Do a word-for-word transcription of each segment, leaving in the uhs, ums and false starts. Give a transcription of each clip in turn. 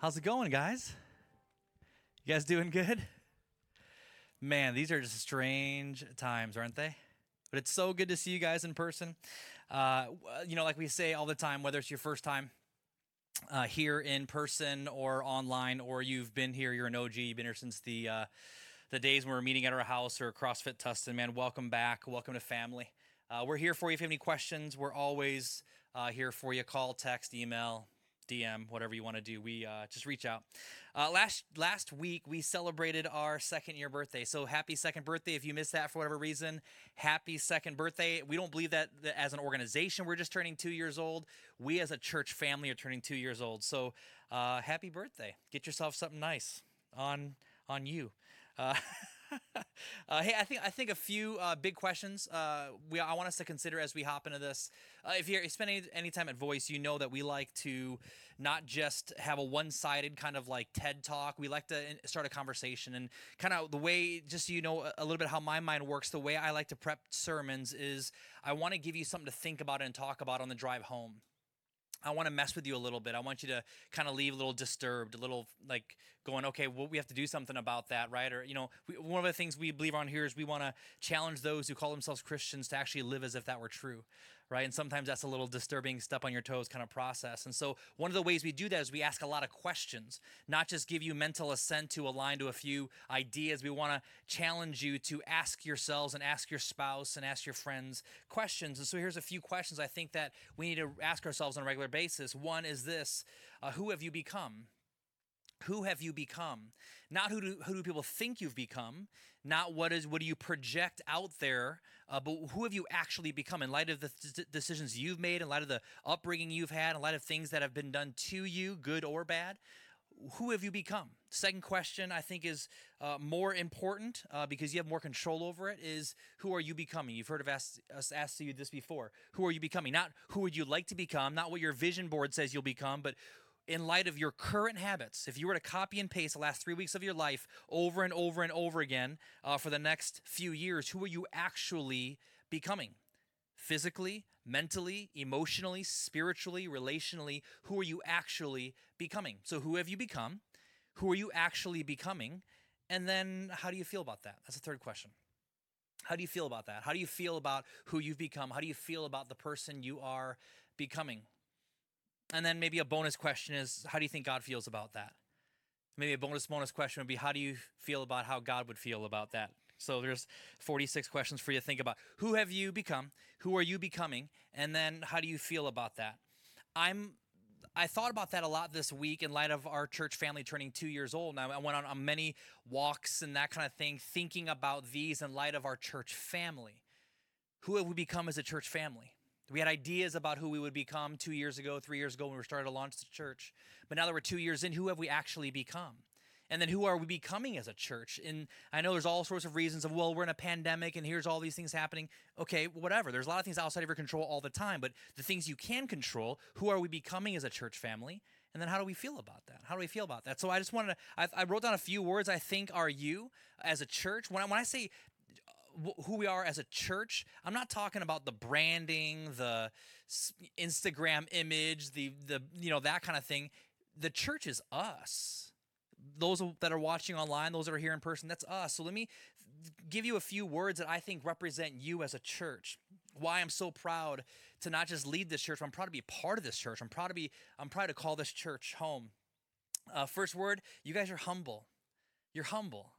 How's it going, guys? You guys doing good? Man, these are just strange times, aren't they? But it's so good to see you guys in person. Uh, you know, like we say all the time, whether it's your first time uh, here in person or online, or you've been here, you're an O G, you've been here since the uh, the days when we were meeting at our house or CrossFit Tustin, man, welcome back. Welcome to family. Uh, we're here for you if you have any questions. We're always uh, here for you. Call, text, email, D M, whatever you want to do. We uh, just reach out. Uh, last last week, we celebrated our second year birthday. So happy second birthday. If you missed that for whatever reason, happy second birthday. We don't believe that, that as an organization, we're just turning two years old. We as a church family are turning two years old. So uh, happy birthday. Get yourself something nice on on you. Uh, uh, hey, I think I think a few uh, big questions uh, we I want us to consider as we hop into this. Uh, if you're spending any time at Voice, you know that we like to not just have a one-sided kind of like TED talk. We like to start a conversation, and kind of the way, just so you know a little bit how my mind works, the way I like to prep sermons is I want to give you something to think about and talk about on the drive home. I want to mess with you a little bit. I want you to kind of leave a little disturbed, a little like going, okay, well, we have to do something about that, right? Or, you know, we, one of the things we believe on here is we want to challenge those who call themselves Christians to actually live as if that were true, right? And sometimes that's a little disturbing, step on your toes kind of process. And so one of the ways we do that is we ask a lot of questions, not just give you mental assent to align to a few ideas. We want to challenge you to ask yourselves and ask your spouse and ask your friends questions. And so here's a few questions I think that we need to ask ourselves on a regular basis. One is this, uh, who have you become? Who have you become? Not who do, who do people think you've become, not what is what do you project out there, uh, but who have you actually become in light of the th- decisions you've made, in light of the upbringing you've had, in light of things that have been done to you, good or bad? Who have you become? Second question I think is uh, more important uh, because you have more control over it is who are you becoming? You've heard of asked, us asked you this before. Who are you becoming? Not who would you like to become, not what your vision board says you'll become, but in light of your current habits, if you were to copy and paste the last three weeks of your life over and over and over again uh, for the next few years, who are you actually becoming? Physically, mentally, emotionally, spiritually, relationally, who are you actually becoming? So who have you become? Who are you actually becoming? And then how do you feel about that? That's the third question. How do you feel about that? How do you feel about who you've become? How do you feel about the person you are becoming? And then maybe a bonus question is, how do you think God feels about that? Maybe a bonus bonus question would be, how do you feel about how God would feel about that? So there's forty-six questions for you to think about. Who have you become? Who are you becoming? And then how do you feel about that? I'm, I thought about that a lot this week in light of our church family turning two years old. And I went on many walks and that kind of thing, thinking about these in light of our church family. Who have we become as a church family? We had ideas about who we would become two years ago, three years ago when we started to launch the church. But now that we're two years in, who have we actually become? And then who are we becoming as a church? And I know there's all sorts of reasons of, well, we're in a pandemic and here's all these things happening. Okay, whatever. There's a lot of things outside of your control all the time. But the things you can control, who are we becoming as a church family? And then how do we feel about that? How do we feel about that? So I just wanted to, I, I wrote down a few words I think are you as a church. When I, when I say who we are as a church, I'm not talking about the branding, the Instagram image, the the you know that kind of thing. The church is us. Those that are watching online, those that are here in person, that's us. So let me give you a few words that I think represent you as a church. Why I'm so proud to not just lead this church, but I'm proud to be a part of this church. I'm proud to be. I'm proud to call this church home. Uh, first word, you guys are humble. You're humble.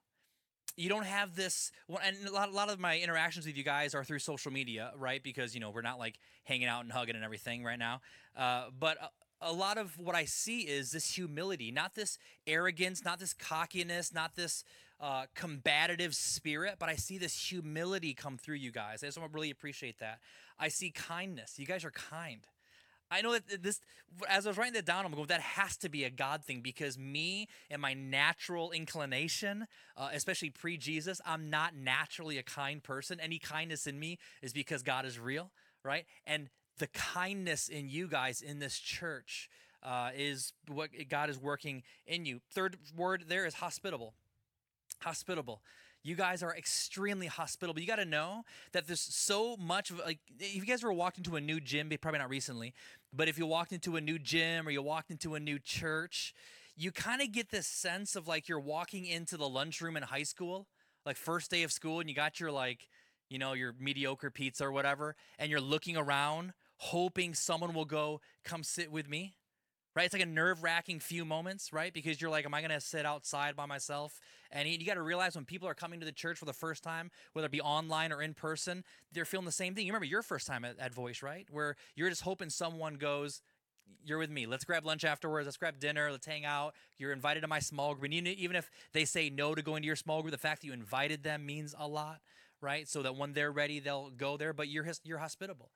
You don't have this, and a lot, a lot of my interactions with you guys are through social media, right? Because, you know, we're not like hanging out and hugging and everything right now. Uh, but a, a lot of what I see is this humility, not this arrogance, not this cockiness, not this uh, combative spirit, but I see this humility come through you guys. I just really appreciate that. I see kindness. You guys are kind. I know that this, as I was writing that down, I'm going, that has to be a God thing because me and my natural inclination, uh, especially pre-Jesus, I'm not naturally a kind person. Any kindness in me is because God is real, right? And the kindness in you guys in this church uh, is what God is working in you. Third word there is hospitable. Hospitable. You guys are extremely hospitable. You got to know that there's so much of, like, if you guys were walked into a new gym, probably not recently, but if you walked into a new gym or you walked into a new church, you kind of get this sense of like you're walking into the lunchroom in high school, like first day of school, and you got your like, you know, your mediocre pizza or whatever, and you're looking around hoping someone will go, come sit with me, right? It's like a nerve-wracking few moments, right? Because you're like, am I going to sit outside by myself? And you got to realize when people are coming to the church for the first time, whether it be online or in person, they're feeling the same thing. You remember your first time at, at Voice, right? Where you're just hoping someone goes, you're with me. Let's grab lunch afterwards. Let's grab dinner. Let's hang out. You're invited to my small group. And even if they say no to going to your small group, the fact that you invited them means a lot, right? So that when they're ready, they'll go there, but you're you're hospitable.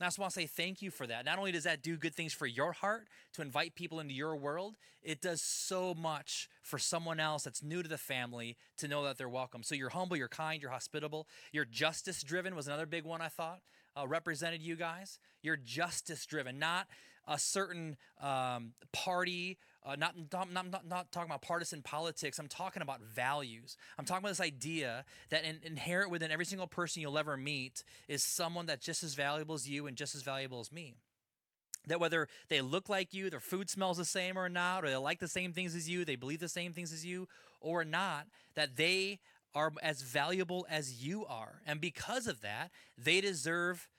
And I just want to say thank you for that. Not only does that do good things for your heart to invite people into your world, it does so much for someone else that's new to the family to know that they're welcome. So you're humble, you're kind, you're hospitable. You're justice-driven was another big one I thought uh, represented you guys. You're justice-driven, not a certain um, party, uh, not, not, not, not talking about partisan politics. I'm talking about values. I'm talking about this idea that in, inherent within every single person you'll ever meet is someone that's just as valuable as you and just as valuable as me. That whether they look like you, their food smells the same or not, or they like the same things as you, they believe the same things as you or not, that they are as valuable as you are. And because of that, they deserve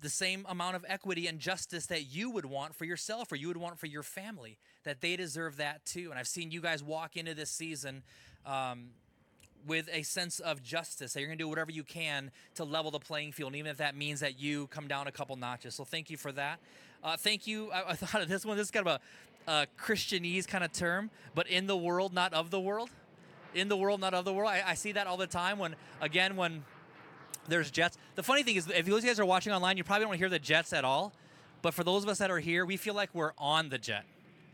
the same amount of equity and justice that you would want for yourself or you would want for your family, that they deserve that too. And I've seen you guys walk into this season um, with a sense of justice, that you're going to do whatever you can to level the playing field, even if that means that you come down a couple notches. So thank you for that. Uh, thank you. I, I thought of this one. This is kind of a, a Christianese kind of term, but in the world, not of the world. In the world, not of the world. I, I see that all the time when, again, when there's Jets. The funny thing is, if you guys are watching online, you probably don't hear the Jets at all. But for those of us that are here, we feel like we're on the Jet.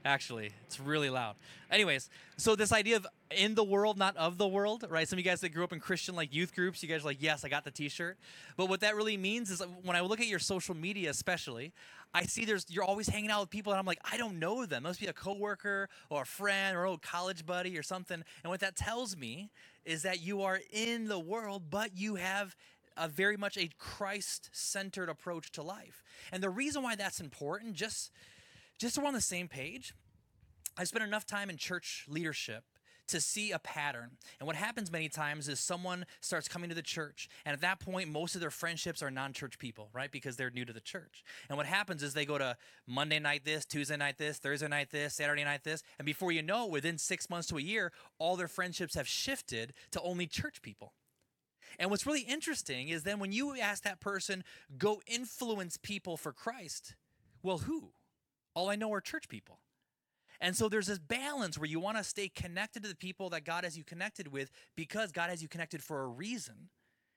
Actually, it's really loud. Anyways, so this idea of in the world, not of the world, right? Some of you guys that grew up in Christian like youth groups, you guys are like, yes, I got the T-shirt. But what that really means is when I look at your social media especially, I see there's you're always hanging out with people and I'm like, I don't know them. It must be a coworker or a friend or an old college buddy or something. And what that tells me is that you are in the world, but you have a very much a Christ-centered approach to life. And the reason why that's important, just Just so we're on the same page, I spent enough time in church leadership to see a pattern. And what happens many times is someone starts coming to the church. And at that point, most of their friendships are non-church people, right? Because they're new to the church. And what happens is they go to Monday night this, Tuesday night this, Thursday night this, Saturday night this. And before you know it, within six months to a year, all their friendships have shifted to only church people. And what's really interesting is then when you ask that person, go influence people for Christ, well, who? All I know are church people. And so there's this balance where you want to stay connected to the people that God has you connected with because God has you connected for a reason.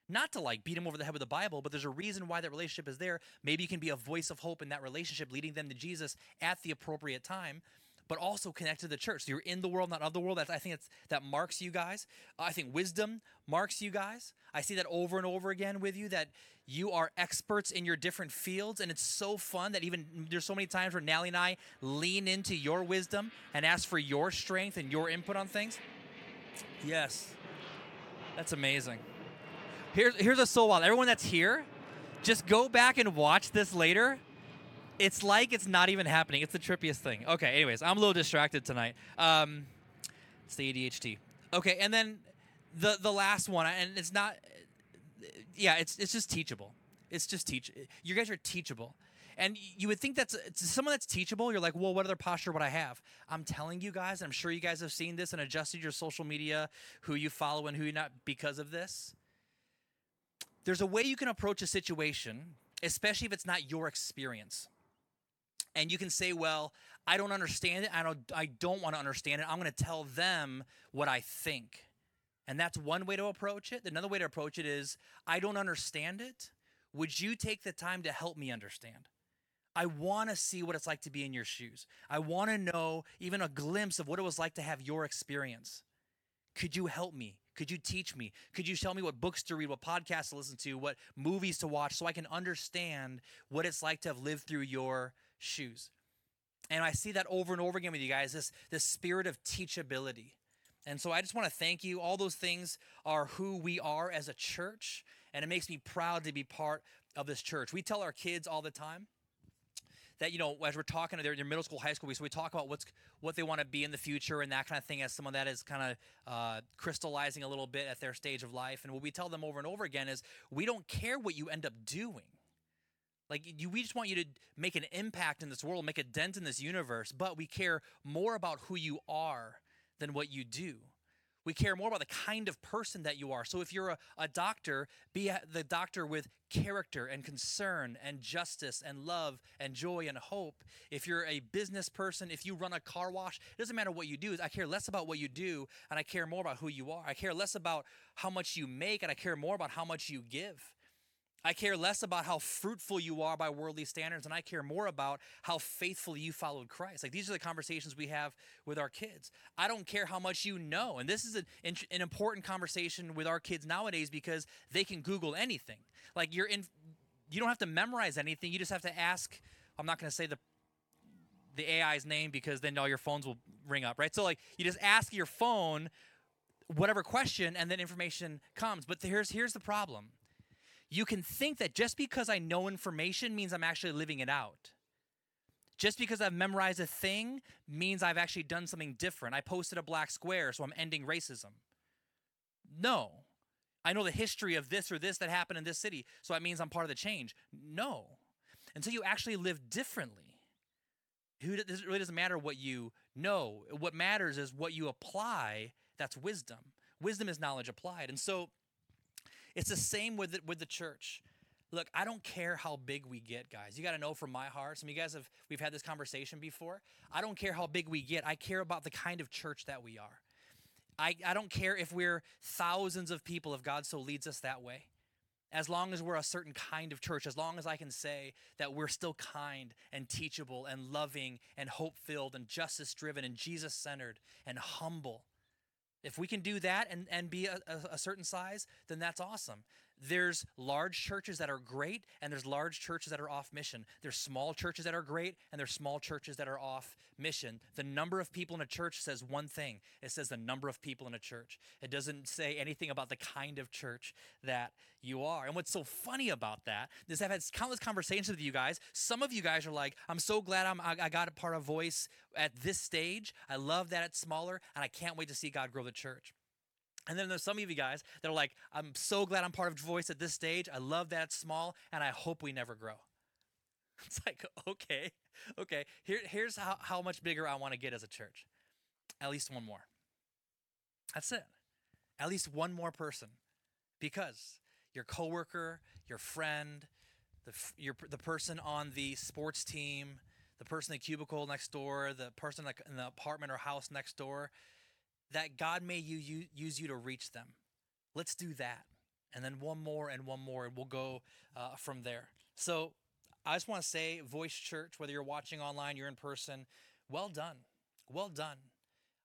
Not to like beat them over the head with the Bible, but there's a reason why that relationship is there. Maybe you can be a voice of hope in that relationship, leading them to Jesus at the appropriate time, but also connected to the church. So you're in the world, not of the world. That's, I think it's, that marks you guys. I think wisdom marks you guys. I see that over and over again with you, that you are experts in your different fields, and it's so fun that even there's so many times where Natalie and I lean into your wisdom and ask for your strength and your input on things. Yes, that's amazing. Here's, here's a soul wild. Everyone that's here, just go back and watch this later. It's like it's not even happening. It's the trippiest thing. Okay, anyways, I'm a little distracted tonight. Um, it's the A D H D. Okay, and then the the last one, and it's not... Yeah, it's it's just teachable. It's just teach. You guys are teachable. And you would think that's someone that's teachable. You're like, well, what other posture would I have? I'm telling you guys, and I'm sure you guys have seen this and adjusted your social media, who you follow and who you're not because of this. There's a way you can approach a situation, especially if it's not your experience. And you can say, well, I don't understand it. I don't, I don't want to understand it. I'm going to tell them what I think. And that's one way to approach it. Another way to approach it is, I don't understand it. Would you take the time to help me understand? I want to see what it's like to be in your shoes. I want to know even a glimpse of what it was like to have your experience. Could you help me? Could you teach me? Could you tell me what books to read, what podcasts to listen to, what movies to watch, so I can understand what it's like to have lived through your shoes? And I see that over and over again with you guys, this, this spirit of teachability. And so I just want to thank you. All those things are who we are as a church, and it makes me proud to be part of this church. We tell our kids all the time that, you know, as we're talking to their, their middle school, high school, we so we talk about what's what they want to be in the future and that kind of thing, as some of that is kind of uh, crystallizing a little bit at their stage of life. And what we tell them over and over again is we don't care what you end up doing. Like, you, we just want you to make an impact in this world, make a dent in this universe, but we care more about who you are than what you do. We care more about the kind of person that you are. So if you're a, a doctor, be a, the doctor with character and concern and justice and love and joy and hope. If you're a business person, if you run a car wash, it doesn't matter what you do. I care less about what you do, and I care more about who you are. I care less about how much you make, and I care more about how much you give. I care less about how fruitful you are by worldly standards, and I care more about how faithfully you followed Christ. Like, these are the conversations we have with our kids. I don't care how much you know. And this is an, an important conversation with our kids nowadays, because they can Google anything. Like, you're in, you don't have to memorize anything. You just have to ask. I'm not going to say the the A I's name, because then all your phones will ring up, right? So, like, you just ask your phone whatever question, and then information comes. But here's here's the problem. You can think that just because I know information means I'm actually living it out. Just because I've memorized a thing means I've actually done something different. I posted a black square, so I'm ending racism. No. I know the history of this or this that happened in this city, so that means I'm part of the change. No. Until you actually live differently, it really doesn't matter what you know. What matters is what you apply. That's wisdom. Wisdom is knowledge applied. And so it's the same with the, with the church. Look, I don't care how big we get, guys. You got to know from my heart. Some of you guys have, we've had this conversation before. I don't care how big we get. I care about the kind of church that we are. I, I don't care if we're thousands of people, if God so leads us that way. As long as we're a certain kind of church, as long as I can say that we're still kind and teachable and loving and hope-filled and justice-driven and Jesus-centered and humble. If we can do that and, and be a, a certain size, then that's awesome. There's large churches that are great, and there's large churches that are off mission. There's small churches that are great, and there's small churches that are off mission. The number of people in a church says one thing. It says the number of people in a church. It doesn't say anything about the kind of church that you are. And what's so funny about that is I've had countless conversations with you guys. Some of you guys are like, I'm so glad I'm, I, I got a part of Voice at this stage. I love that it's smaller, and I can't wait to see God grow the church. And then there's some of you guys that are like, I'm so glad I'm part of Voice at this stage. I love that it's small, and I hope we never grow. It's like, okay, okay. Here, here's how, how much bigger I want to get as a church. At least one more. That's it. At least one more person. Because your coworker, your friend, the your, the person on the sports team, the person in the cubicle next door, the person in the apartment or house next door, that God may you, you use you to reach them. Let's do that. And then one more and one more, and we'll go uh, from there. So I just want to say, Voice Church, whether you're watching online, you're in person, well done. Well done.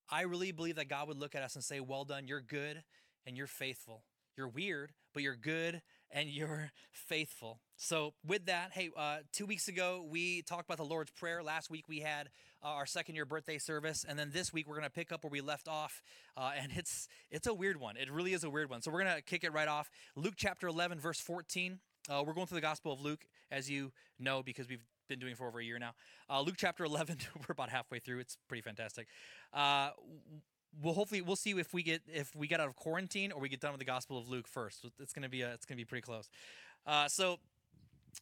I really believe that God would look at us and say, well done, you're good and you're faithful. You're weird, but you're good and you're faithful. So with that, hey, uh, two weeks ago, we talked about the Lord's Prayer. Last week, we had uh, our second year birthday service. And then this week, we're going to pick up where we left off. Uh, and it's it's a weird one. It really is a weird one. So we're going to kick it right off. Luke chapter eleven, verse fourteen. Uh, we're going through the Gospel of Luke, as you know, because we've been doing it for over a year now. Uh, Luke chapter eleven, we're about halfway through. It's pretty fantastic. Uh We'll hopefully we'll see if we get if we get out of quarantine or we get done with the Gospel of Luke first. It's gonna be a, it's gonna be pretty close. Uh, so,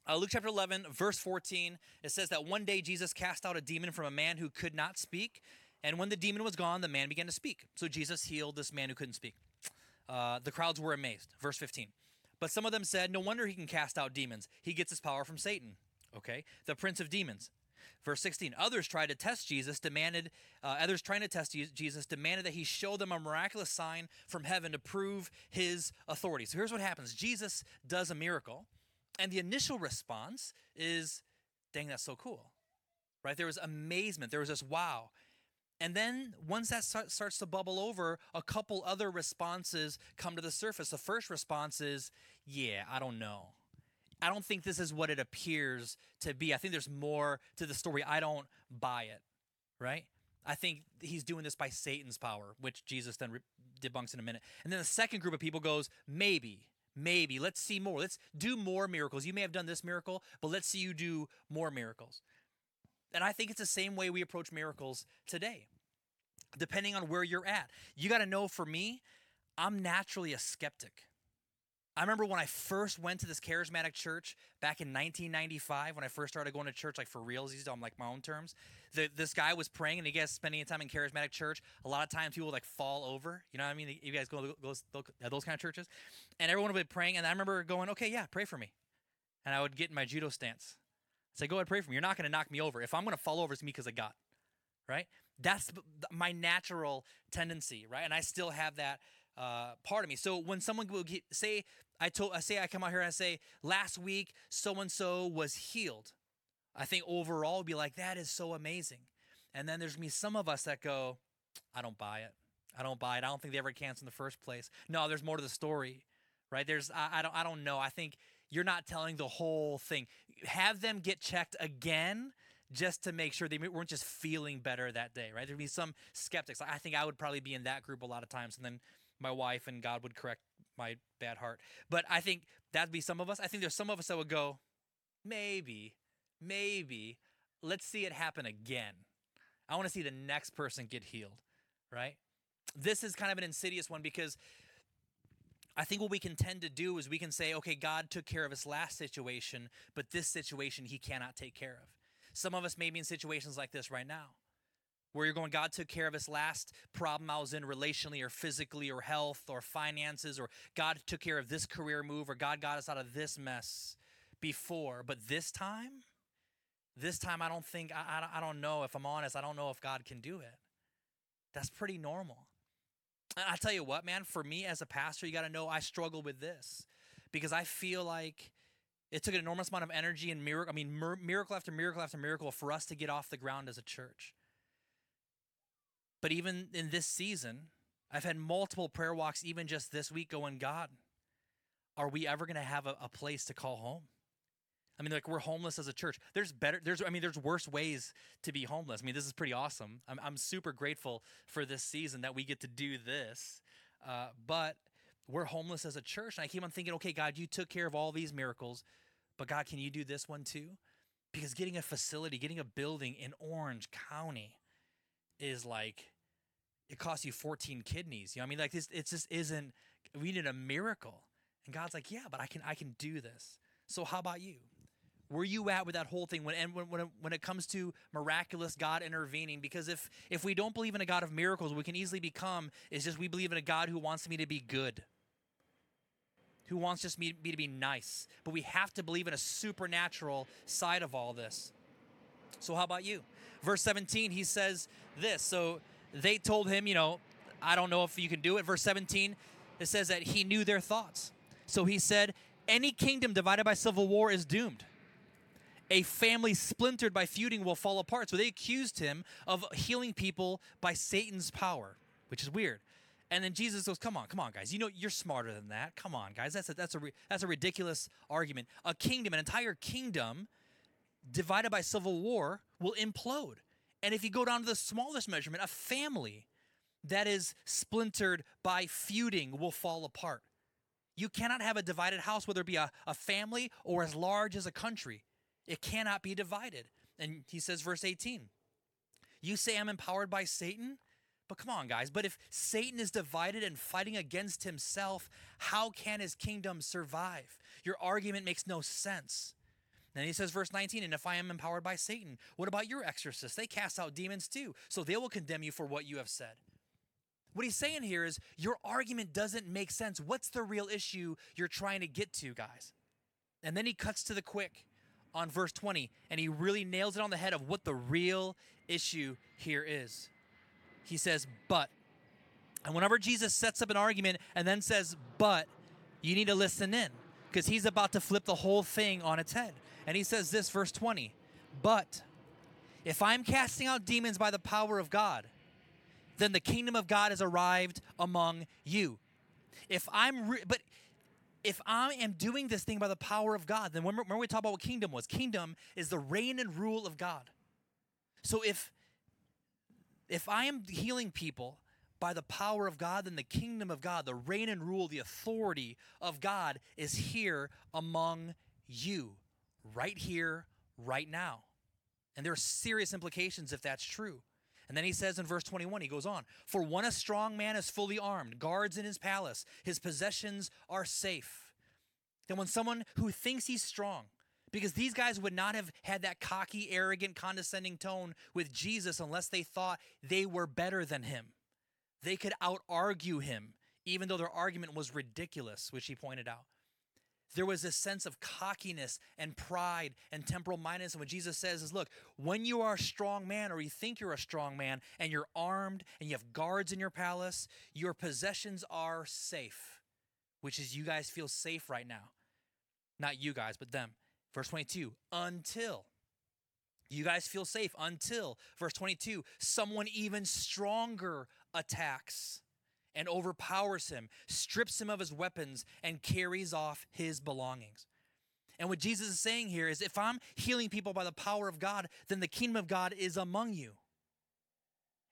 uh, Luke chapter eleven, verse fourteen, it says that one day Jesus cast out a demon from a man who could not speak, and when the demon was gone, the man began to speak. So Jesus healed this man who couldn't speak. Uh, the crowds were amazed. Verse fifteen, but some of them said, "No wonder he can cast out demons. He gets his power from Satan." Okay, the prince of demons. Verse sixteen, others tried to test Jesus, demanded, uh, others trying to test Jesus demanded that he show them a miraculous sign from heaven to prove his authority. So here's what happens. Jesus does a miracle, and the initial response is, dang, that's so cool, right? There was amazement. There was this wow. And then once that start, starts to bubble over, a couple other responses come to the surface. The first response is, yeah, I don't know. I don't think this is what it appears to be. I think there's more to the story. I don't buy it, right? I think he's doing this by Satan's power, which Jesus then re- debunks in a minute. And then the second group of people goes, maybe, maybe. Let's see more. Let's do more miracles. You may have done this miracle, but let's see you do more miracles. And I think it's the same way we approach miracles today, depending on where you're at. You got to know, for me, I'm naturally a skeptic. I remember when I first went to this charismatic church back in nineteen ninety-five, when I first started going to church, like for realsies, on like my own terms, the, this guy was praying, and you guys spending time in charismatic church, a lot of times people would like fall over. You know what I mean? You guys go to those kind of churches, and everyone would be praying. And I remember going, okay, yeah, pray for me. And I would get in my judo stance. I'd say, go ahead, pray for me. You're not going to knock me over. If I'm going to fall over, it's me because of God, right? That's my natural tendency, right? And I still have that Uh, part of me. So when someone will get, say, I told, I say, I come out here and I say, last week, so-and-so was healed. I think overall be like, that is so amazing. And then there's me, some of us that go, I don't buy it. I don't buy it. I don't think they ever canceled in the first place. No, there's more to the story, right? There's, I, I don't, I don't know. I think you're not telling the whole thing. Have them get checked again, just to make sure they weren't just feeling better that day, right? There'd be some skeptics. I think I would probably be in that group a lot of times. And then my wife and God would correct my bad heart. But I think that'd be some of us. I think there's some of us that would go, maybe, maybe, let's see it happen again. I want to see the next person get healed, right? This is kind of an insidious one, because I think what we can tend to do is we can say, okay, God took care of his last situation, but this situation he cannot take care of. Some of us may be in situations like this right now, where you're going, God took care of this last problem I was in relationally or physically or health or finances, or God took care of this career move, or God got us out of this mess before. But this time, this time I don't think, I, I, I don't know if I'm honest, I don't know if God can do it. That's pretty normal. And I tell you what, man, for me as a pastor, you got to know I struggle with this, because I feel like it took an enormous amount of energy and miracle, I mean, mir- miracle after miracle after miracle for us to get off the ground as a church. But even in this season, I've had multiple prayer walks, even just this week, going, God, are we ever going to have a, a place to call home? I mean, like, we're homeless as a church. There's better, there's, I mean, there's worse ways to be homeless. I mean, this is pretty awesome. I'm, I'm super grateful for this season that we get to do this. Uh, but we're homeless as a church. And I keep on thinking, okay, God, you took care of all these miracles, but God, can you do this one too? Because getting a facility, getting a building in Orange County is like, it costs you fourteen kidneys. You know what I mean? Like this, it just isn't, we need a miracle. And God's like, yeah, but I can, I can do this. So how about you? Where you at with that whole thing? When, and when, when, it, when it comes to miraculous God intervening, because if, if we don't believe in a God of miracles, we can easily become, is just, we believe in a God who wants me to be good, who wants just me, me to be nice, but we have to believe in a supernatural side of all this. So how about you? Verse seventeen, he says this. So they told him, you know, I don't know if you can do it. Verse seventeen, it says that he knew their thoughts. So he said, any kingdom divided by civil war is doomed. A family splintered by feuding will fall apart. So they accused him of healing people by Satan's power, which is weird. And then Jesus goes, come on, come on, guys. You know, you're smarter than that. Come on, guys. That's a, that's a, that's a ridiculous argument. A kingdom, an entire kingdom divided by civil war will implode. And if you go down to the smallest measurement, a family that is splintered by feuding will fall apart. You cannot have a divided house, whether it be a, a family or as large as a country. It cannot be divided. And he says, verse eighteen, you say I'm empowered by Satan? But come on, guys. But if Satan is divided and fighting against himself, how can his kingdom survive? Your argument makes no sense. Then he says, verse nineteen, and if I am empowered by Satan, what about your exorcists? They cast out demons too, so they will condemn you for what you have said. What he's saying here is your argument doesn't make sense. What's the real issue you're trying to get to, guys? And then he cuts to the quick on verse twenty, and he really nails it on the head of what the real issue here is. He says, but. And whenever Jesus sets up an argument and then says, but, you need to listen in, because he's about to flip the whole thing on its head. And he says this, verse twenty, but if I'm casting out demons by the power of God, then the kingdom of God has arrived among you. If I'm, re- but if I am doing this thing by the power of God, then remember, remember we talked about what kingdom was. Kingdom is the reign and rule of God. So if, if I am healing people by the power of God, then the kingdom of God, the reign and rule, the authority of God is here among you, right here, right now. And there are serious implications if that's true. And then he says in verse twenty-one, he goes on, for when a strong man is fully armed, guards in his palace, his possessions are safe. Then when someone who thinks he's strong, because these guys would not have had that cocky, arrogant, condescending tone with Jesus unless they thought they were better than him. They could out-argue him, even though their argument was ridiculous, which he pointed out. There was this sense of cockiness and pride and temporal mindedness. And what Jesus says is, look, when you are a strong man or you think you're a strong man and you're armed and you have guards in your palace, your possessions are safe, which is you guys feel safe right now. Not you guys, but them. Verse twenty-two, until you guys feel safe, until, verse twenty-two, someone even stronger attacks and overpowers him, strips him of his weapons, and carries off his belongings. And what Jesus is saying here is, if I'm healing people by the power of God, then the kingdom of God is among you.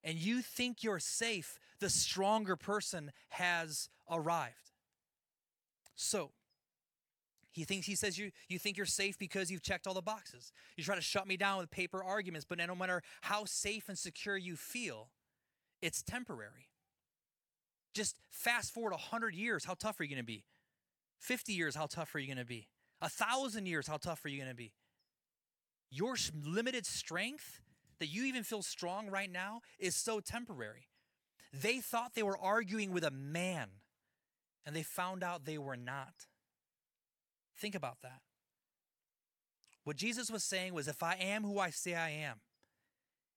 And you think you're safe, the stronger person has arrived. So, he thinks, he says, you, you think you're safe because you've checked all the boxes. You try to shut me down with paper arguments, but no matter how safe and secure you feel, it's temporary. Just fast forward one hundred years, how tough are you going to be? fifty years, how tough are you going to be? one thousand years, how tough are you going to be? Your limited strength that you even feel strong right now is so temporary. They thought they were arguing with a man, and they found out they were not. Think about that. What Jesus was saying was, if I am who I say I am,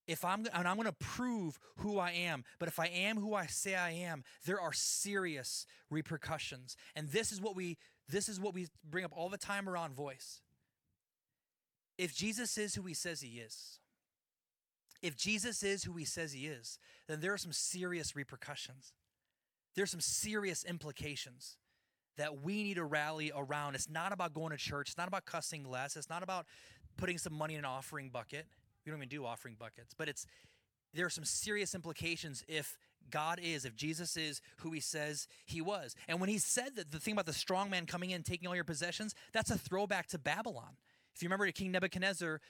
If I'm and I'm going to prove who I am, but if I am who I say I am, there are serious repercussions. And this is what we this is what we bring up all the time around Voice. If Jesus is who he says he is, if Jesus is who he says he is, then there are some serious repercussions. There's some serious implications that we need to rally around. It's not about going to church. It's not about cussing less. It's not about putting some money in an offering bucket. We don't even do offering buckets, but it's there are some serious implications if God is, if Jesus is who he says he was. And when he said that the thing about the strong man coming in and taking all your possessions, that's a throwback to Babylon. If you remember, King Nebuchadnezzar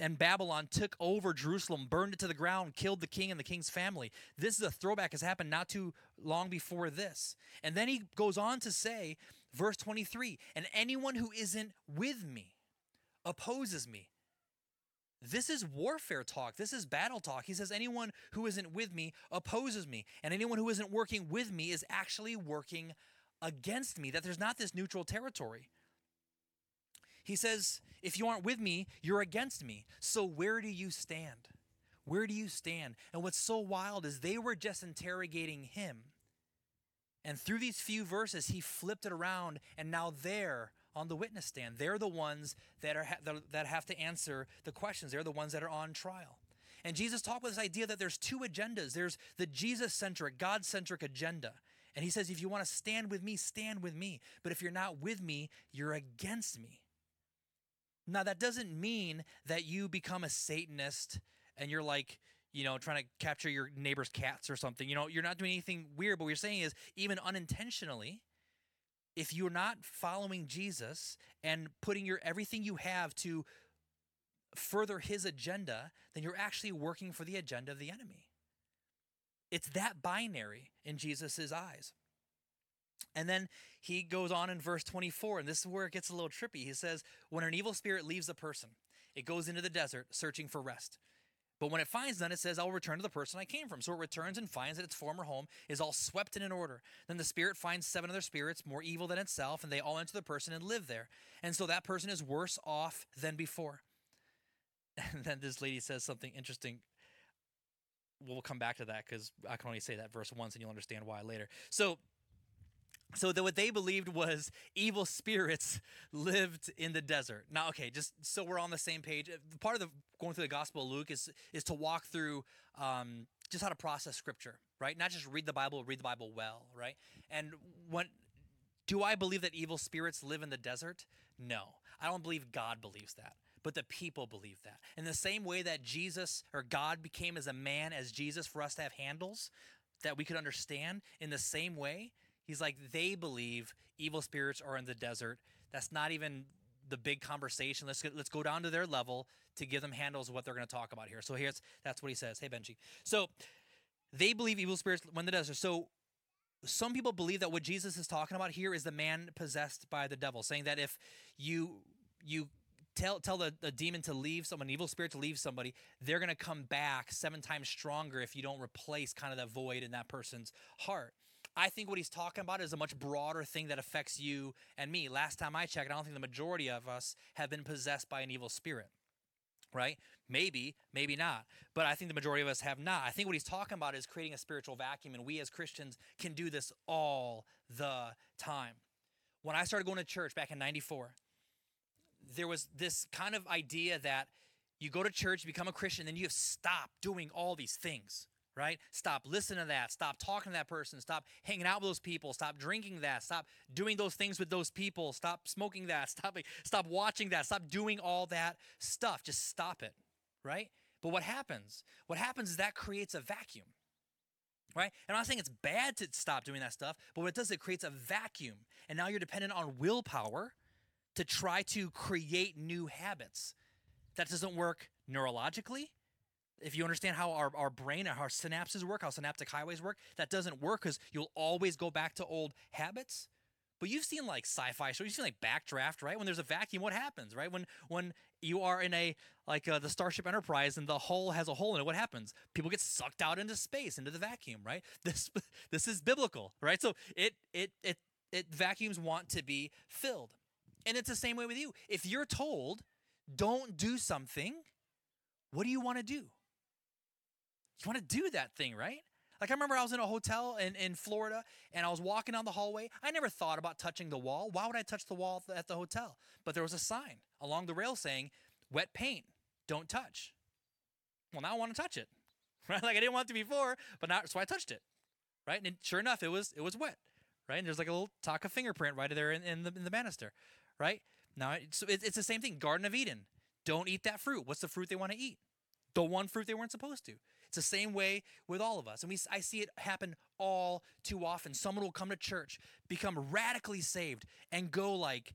and Babylon took over Jerusalem, burned it to the ground, killed the king and the king's family. This is a throwback has happened not too long before this. And then he goes on to say, verse twenty-three, and anyone who isn't with me opposes me. This is warfare talk. This is battle talk. He says, anyone who isn't with me opposes me. And anyone who isn't working with me is actually working against me, that there's not this neutral territory. He says, if you aren't with me, you're against me. So where do you stand? Where do you stand? And what's so wild is they were just interrogating him. And through these few verses, he flipped it around, and now they're on the witness stand. They're the ones that are that have to answer the questions. They're the ones that are on trial. And Jesus talked with this idea that there's two agendas. There's the Jesus-centric, God-centric agenda. And he says, if you want to stand with me, stand with me. But if you're not with me, you're against me. Now, that doesn't mean that you become a Satanist and you're like, you know, trying to capture your neighbor's cats or something. You know, you're not doing anything weird, but what you're saying is, even unintentionally, if you're not following Jesus and putting your everything you have to further his agenda, then you're actually working for the agenda of the enemy. It's that binary in Jesus' eyes. And then he goes on in verse twenty-four, and this is where it gets a little trippy. He says, when an evil spirit leaves a person, it goes into the desert searching for rest. But when it finds none, it says, I will return to the person I came from. So it returns and finds that its former home is all swept and in order. Then the spirit finds seven other spirits more evil than itself, and they all enter the person and live there. And so that person is worse off than before. And then this lady says something interesting. We'll come back to that because I can only say that verse once, and you'll understand why later. So, so that what they believed was evil spirits lived in the desert. Now, okay, just so we're on the same page, part of the going through the Gospel of Luke is is to walk through um, just how to process Scripture, right? Not just read the Bible, read the Bible well, right? And when do I believe that evil spirits live in the desert? No, I don't believe God believes that, but the people believe that. In the same way that Jesus or God became as a man as Jesus for us to have handles that we could understand, in the same way, he's like, they believe evil spirits are in the desert. That's not even the big conversation. Let's get, let's go down to their level to give them handles of what they're going to talk about here. So here's, that's what he says. Hey, Benji. So they believe evil spirits when the desert. So some people believe that what Jesus is talking about here is the man possessed by the devil, saying that if you you tell tell the, the demon to leave someone, evil spirit to leave somebody, they're going to come back seven times stronger if you don't replace kind of that void in that person's heart. I think what he's talking about is a much broader thing that affects you and me. Last time I checked, I don't think the majority of us have been possessed by an evil spirit, right? Maybe, maybe not. But I think the majority of us have not. I think what he's talking about is creating a spiritual vacuum, and we as Christians can do this all the time. When I started going to church back in ninety-four, there was this kind of idea that you go to church, you become a Christian, then you have stopped doing all these things. Right? Stop listening to that. Stop talking to that person. Stop hanging out with those people. Stop drinking that. Stop doing those things with those people. Stop smoking that. Stop, stop watching that. Stop doing all that stuff. Just stop it, right? But what happens? What happens is that creates a vacuum, right? And I'm not saying it's bad to stop doing that stuff, but what it does, it creates a vacuum. And now you're dependent on willpower to try to create new habits. That doesn't work neurologically. If you understand how our, our brain, our synapses work, how synaptic highways work, that doesn't work because you'll always go back to old habits. But you've seen like sci-fi shows, you've seen like Backdraft, right? When there's a vacuum, what happens, right? When when you are in a, like uh, the Starship Enterprise and the hull has a hole in it, what happens? People get sucked out into space, into the vacuum, right? This this is biblical, right? So it it it it vacuums want to be filled. And it's the same way with you. If you're told, don't do something, what do you want to do? You want to do that thing, right? Like I remember I was in a hotel in, in Florida and I was walking down the hallway. I never thought about touching the wall. Why would I touch the wall at the hotel? But there was a sign along the rail saying, wet paint, don't touch. Well, now I want to touch it, right? Like I didn't want to before, but now, so I touched it, right? And sure enough, it was it was wet, right? And there's like a little Taka fingerprint right there in, in, the, in the banister, right? Now, so it, it's the same thing, Garden of Eden. Don't eat that fruit. What's the fruit they want to eat? The one fruit they weren't supposed to. It's the same way with all of us. And we, I see it happen all too often. Someone will come to church, become radically saved, and go like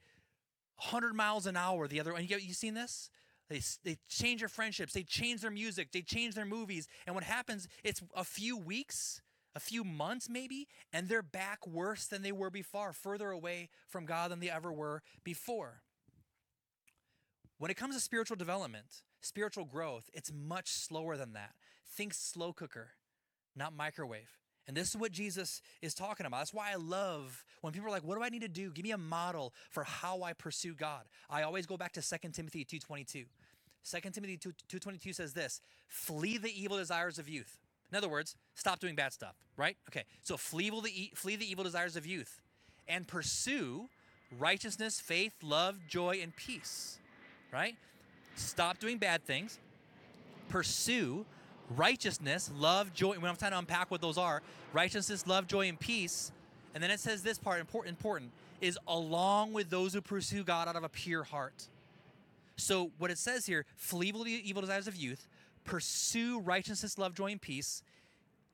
one hundred miles an hour the other way. You, you seen this? They, they change their friendships. They change their music. They change their movies. And what happens, it's a few weeks, a few months maybe, and they're back worse than they were before, further away from God than they ever were before. When it comes to spiritual development, spiritual growth, it's much slower than that. Think slow cooker, not microwave. And this is what Jesus is talking about. That's why I love when people are like, what do I need to do? Give me a model for how I pursue God. I always go back to Second Timothy two twenty-two. Second Timothy two twenty-two says this, flee the evil desires of youth. In other words, stop doing bad stuff, right? Okay, so flee the, flee the evil desires of youth and pursue righteousness, faith, love, joy, and peace, right? Stop doing bad things. Pursue righteousness, love, joy. We don't have time to unpack what those are. Righteousness, love, joy, and peace. And then it says this part, important, important, is along with those who pursue God out of a pure heart. So what it says here, flee the evil desires of youth, pursue righteousness, love, joy, and peace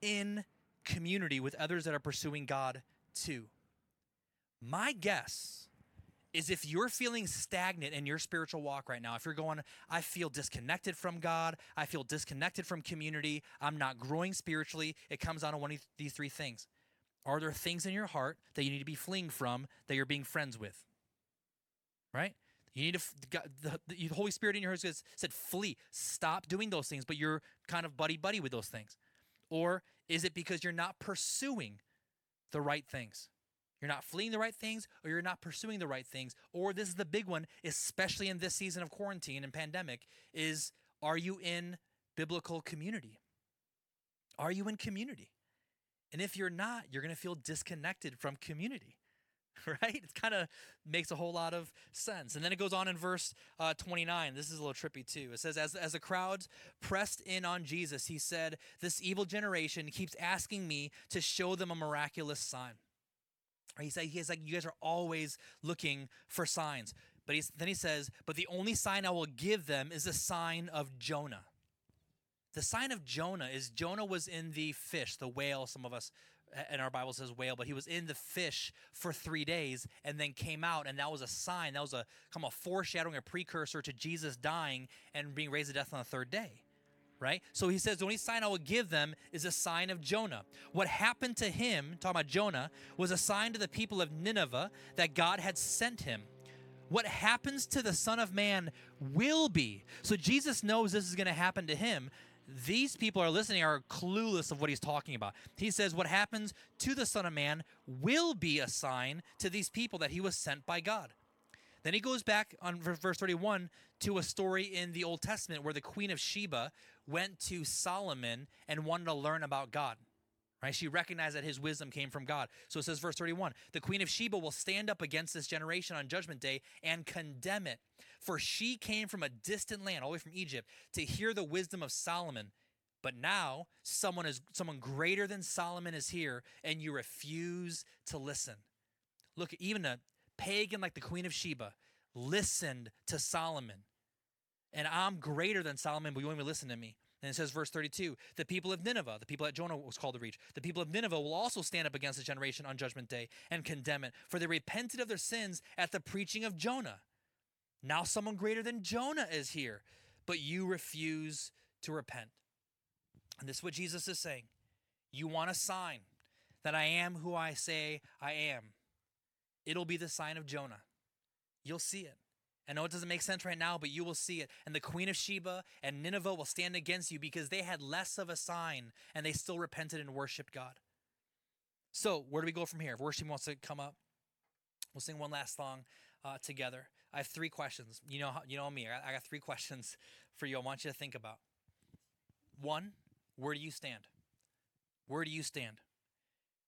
in community with others that are pursuing God too. My guess is if you're feeling stagnant in your spiritual walk right now, if you're going, I feel disconnected from God, I feel disconnected from community, I'm not growing spiritually, it comes down to one of these three things. Are there things in your heart that you need to be fleeing from that you're being friends with? Right? You need to, God, the, the Holy Spirit in your heart said, flee, stop doing those things, but you're kind of buddy-buddy with those things. Or is it because you're not pursuing the right things? You're not fleeing the right things, or you're not pursuing the right things, or this is the big one, especially in this season of quarantine and pandemic, is are you in biblical community? Are you in community? And if you're not, you're going to feel disconnected from community, right? It kind of makes a whole lot of sense. And then it goes on in verse uh, twenty-nine. This is a little trippy too. It says, as, as the crowds pressed in on Jesus, he said, this evil generation keeps asking me to show them a miraculous sign. He said, he's like, you guys are always looking for signs. But he's, then he says, but the only sign I will give them is the sign of Jonah. The sign of Jonah is Jonah was in the fish, the whale, some of us and our Bible says whale, but he was in the fish for three days and then came out, and that was a sign. That was a, come a foreshadowing, a precursor to Jesus dying and being raised to death on the third day, right? So he says, the only sign I will give them is a sign of Jonah. What happened to him, talking about Jonah, was a sign to the people of Nineveh that God had sent him. What happens to the Son of Man will be. So Jesus knows this is going to happen to him. These people are listening are clueless of what he's talking about. He says what happens to the Son of Man will be a sign to these people that he was sent by God. Then he goes back on verse thirty-one to a story in the Old Testament where the Queen of Sheba went to Solomon and wanted to learn about God. Right? She recognized that his wisdom came from God. So it says, verse thirty-one, the Queen of Sheba will stand up against this generation on Judgment Day and condemn it, for she came from a distant land, all the way from Egypt, to hear the wisdom of Solomon. But now someone is someone greater than Solomon is here, and you refuse to listen. Look, even a pagan like the Queen of Sheba listened to Solomon. And I'm greater than Solomon, but you won't even listen to me. And it says, verse thirty-two, the people of Nineveh, the people that Jonah was called to reach, the people of Nineveh will also stand up against the generation on Judgment Day and condemn it, for they repented of their sins at the preaching of Jonah. Now someone greater than Jonah is here, but you refuse to repent. And this is what Jesus is saying. You want a sign that I am who I say I am. It'll be the sign of Jonah. You'll see it. I know it doesn't make sense right now, but you will see it. And the Queen of Sheba and Nineveh will stand against you because they had less of a sign and they still repented and worshiped God. So where do we go from here? If worship wants to come up, we'll sing one last song uh, together. I have three questions. You know, you know me. I got three questions for you I want you to think about. One, where do you stand? Where do you stand?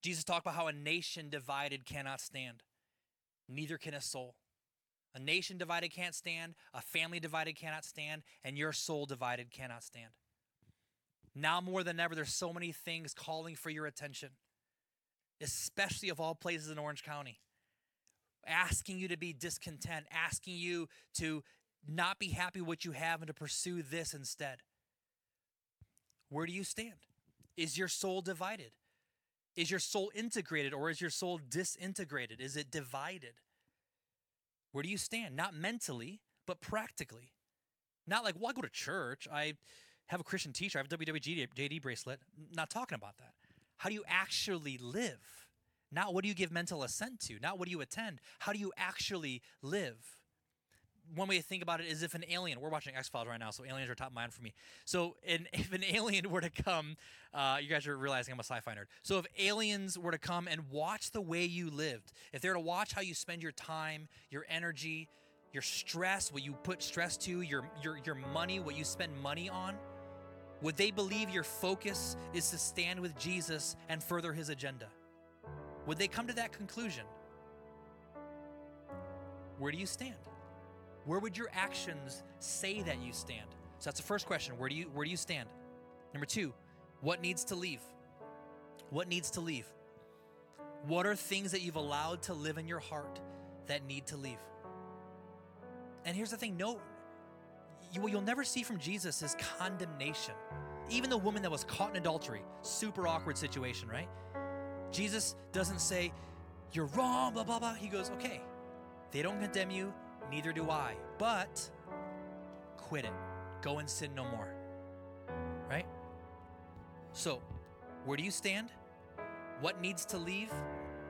Jesus talked about how a nation divided cannot stand. Neither can a soul. A nation divided can't stand, a family divided cannot stand, and your soul divided cannot stand. Now more than ever, there's so many things calling for your attention, especially of all places in Orange County, asking you to be discontent, asking you to not be happy with what you have and to pursue this instead. Where do you stand? Is your soul divided? Is your soul integrated, or is your soul disintegrated? Is it divided? Where do you stand? Not mentally, but practically. Not like, well, I go to church. I have a Christian teacher. I have a W W J D bracelet. Not talking about that. How do you actually live? Not what do you give mental assent to? Not what do you attend? How do you actually live? One way to think about it is if an alien, we're watching X-Files right now, so aliens are top of mind for me. So an, if an alien were to come, uh, you guys are realizing I'm a sci-fi nerd. So if aliens were to come and watch the way you lived, if they're to watch how you spend your time, your energy, your stress, what you put stress to, your your your money, what you spend money on, would they believe your focus is to stand with Jesus and further his agenda? Would they come to that conclusion? Where do you stand? Where would your actions say that you stand? So that's the first question. Where do you where do you stand? Number two, what needs to leave? What needs to leave? What are things that you've allowed to live in your heart that need to leave? And here's the thing, no, you, what you'll never see from Jesus is condemnation. Even the woman that was caught in adultery, super awkward situation, right? Jesus doesn't say, you're wrong, blah, blah, blah. He goes, okay, they don't condemn you. Neither do I, but quit it. Go and sin no more, right? So where do you stand? What needs to leave?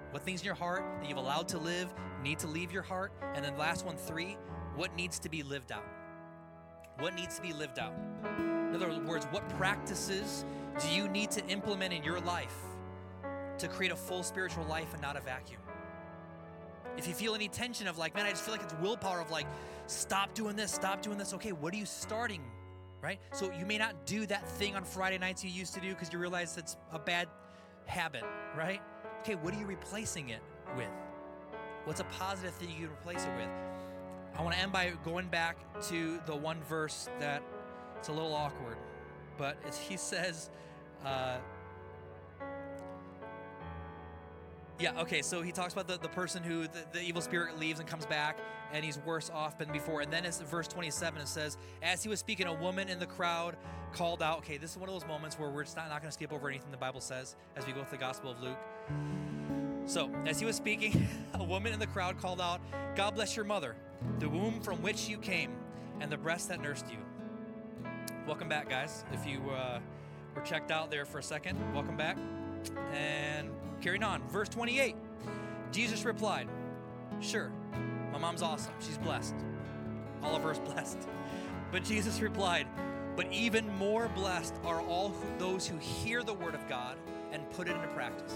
What things in your heart that you've allowed to live need to leave your heart? And then last one, three, what needs to be lived out? What needs to be lived out? In other words, what practices do you need to implement in your life to create a full spiritual life and not a vacuum? If you feel any tension of like, man, I just feel like it's willpower of like, stop doing this, stop doing this. Okay, what are you starting, right? So you may not do that thing on Friday nights you used to do because you realize it's a bad habit, right? Okay, what are you replacing it with? What's a positive thing you can replace it with? I want to end by going back to the one verse that it's a little awkward, but it's, he says, uh, Yeah, okay, so he talks about the, the person who the, the evil spirit leaves and comes back, and he's worse off than before. And then it's verse twenty-seven, it says, as he was speaking, a woman in the crowd called out. Okay, this is one of those moments where we're just not, not going to skip over anything the Bible says as we go through the Gospel of Luke. So, as he was speaking, a woman in the crowd called out, God bless your mother, the womb from which you came, and the breast that nursed you. Welcome back, guys. If you uh, were checked out there for a second, welcome back. And carrying on, verse twenty-eight, Jesus replied, sure, my mom's awesome, she's blessed, all of her is blessed. But Jesus replied, but even more blessed are all who, those who hear the word of God and put it into practice.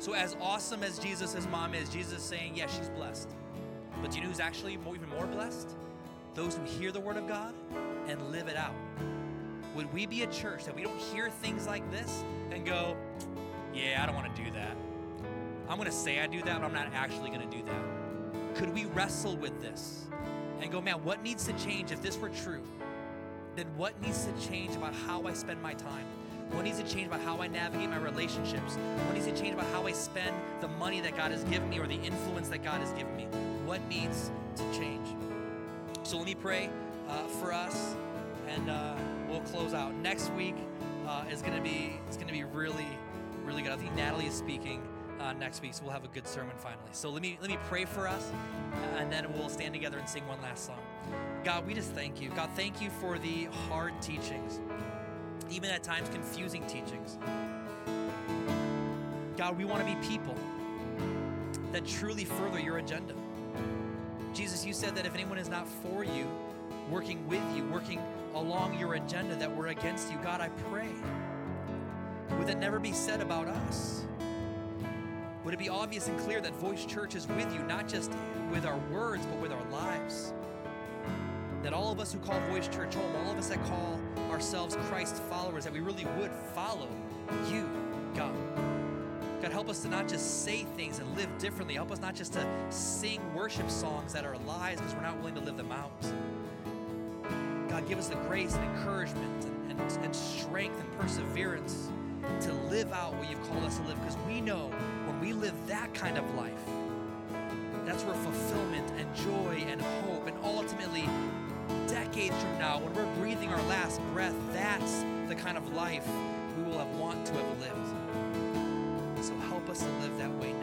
So as awesome as Jesus, as mom is, Jesus is saying, yeah, she's blessed. But do you know who's actually more, even more blessed? Those who hear the word of God and live it out. Would we be a church that we don't hear things like this and go, yeah, I don't want to do that. I'm going to say I do that, but I'm not actually going to do that. Could we wrestle with this and go, man, what needs to change if this were true? Then what needs to change about how I spend my time? What needs to change about how I navigate my relationships? What needs to change about how I spend the money that God has given me or the influence that God has given me? What needs to change? So let me pray uh, for us. And uh, we'll close out. Next week uh, is gonna be it's gonna be really, really good. I think Natalie is speaking uh, next week, so we'll have a good sermon finally. So let me let me pray for us, and then we'll stand together and sing one last song. God, we just thank you. God, thank you for the hard teachings, even at times confusing teachings. God, we want to be people that truly further your agenda. Jesus, you said that if anyone is not for you, working with you, working along your agenda, that we're against you. God, I pray, would that never be said about us? Would it be obvious and clear that Voice Church is with you, not just with our words, but with our lives? That all of us who call Voice Church home, all of us that call ourselves Christ followers, that we really would follow you, God. God, help us to not just say things and live differently. Help us not just to sing worship songs that are lies because we're not willing to live them out. God, give us the grace and encouragement and, and, and strength and perseverance to live out what you've called us to live, because we know when we live that kind of life, that's where fulfillment and joy and hope and ultimately decades from now, when we're breathing our last breath, that's the kind of life we will have want to have lived. So help us to live that way.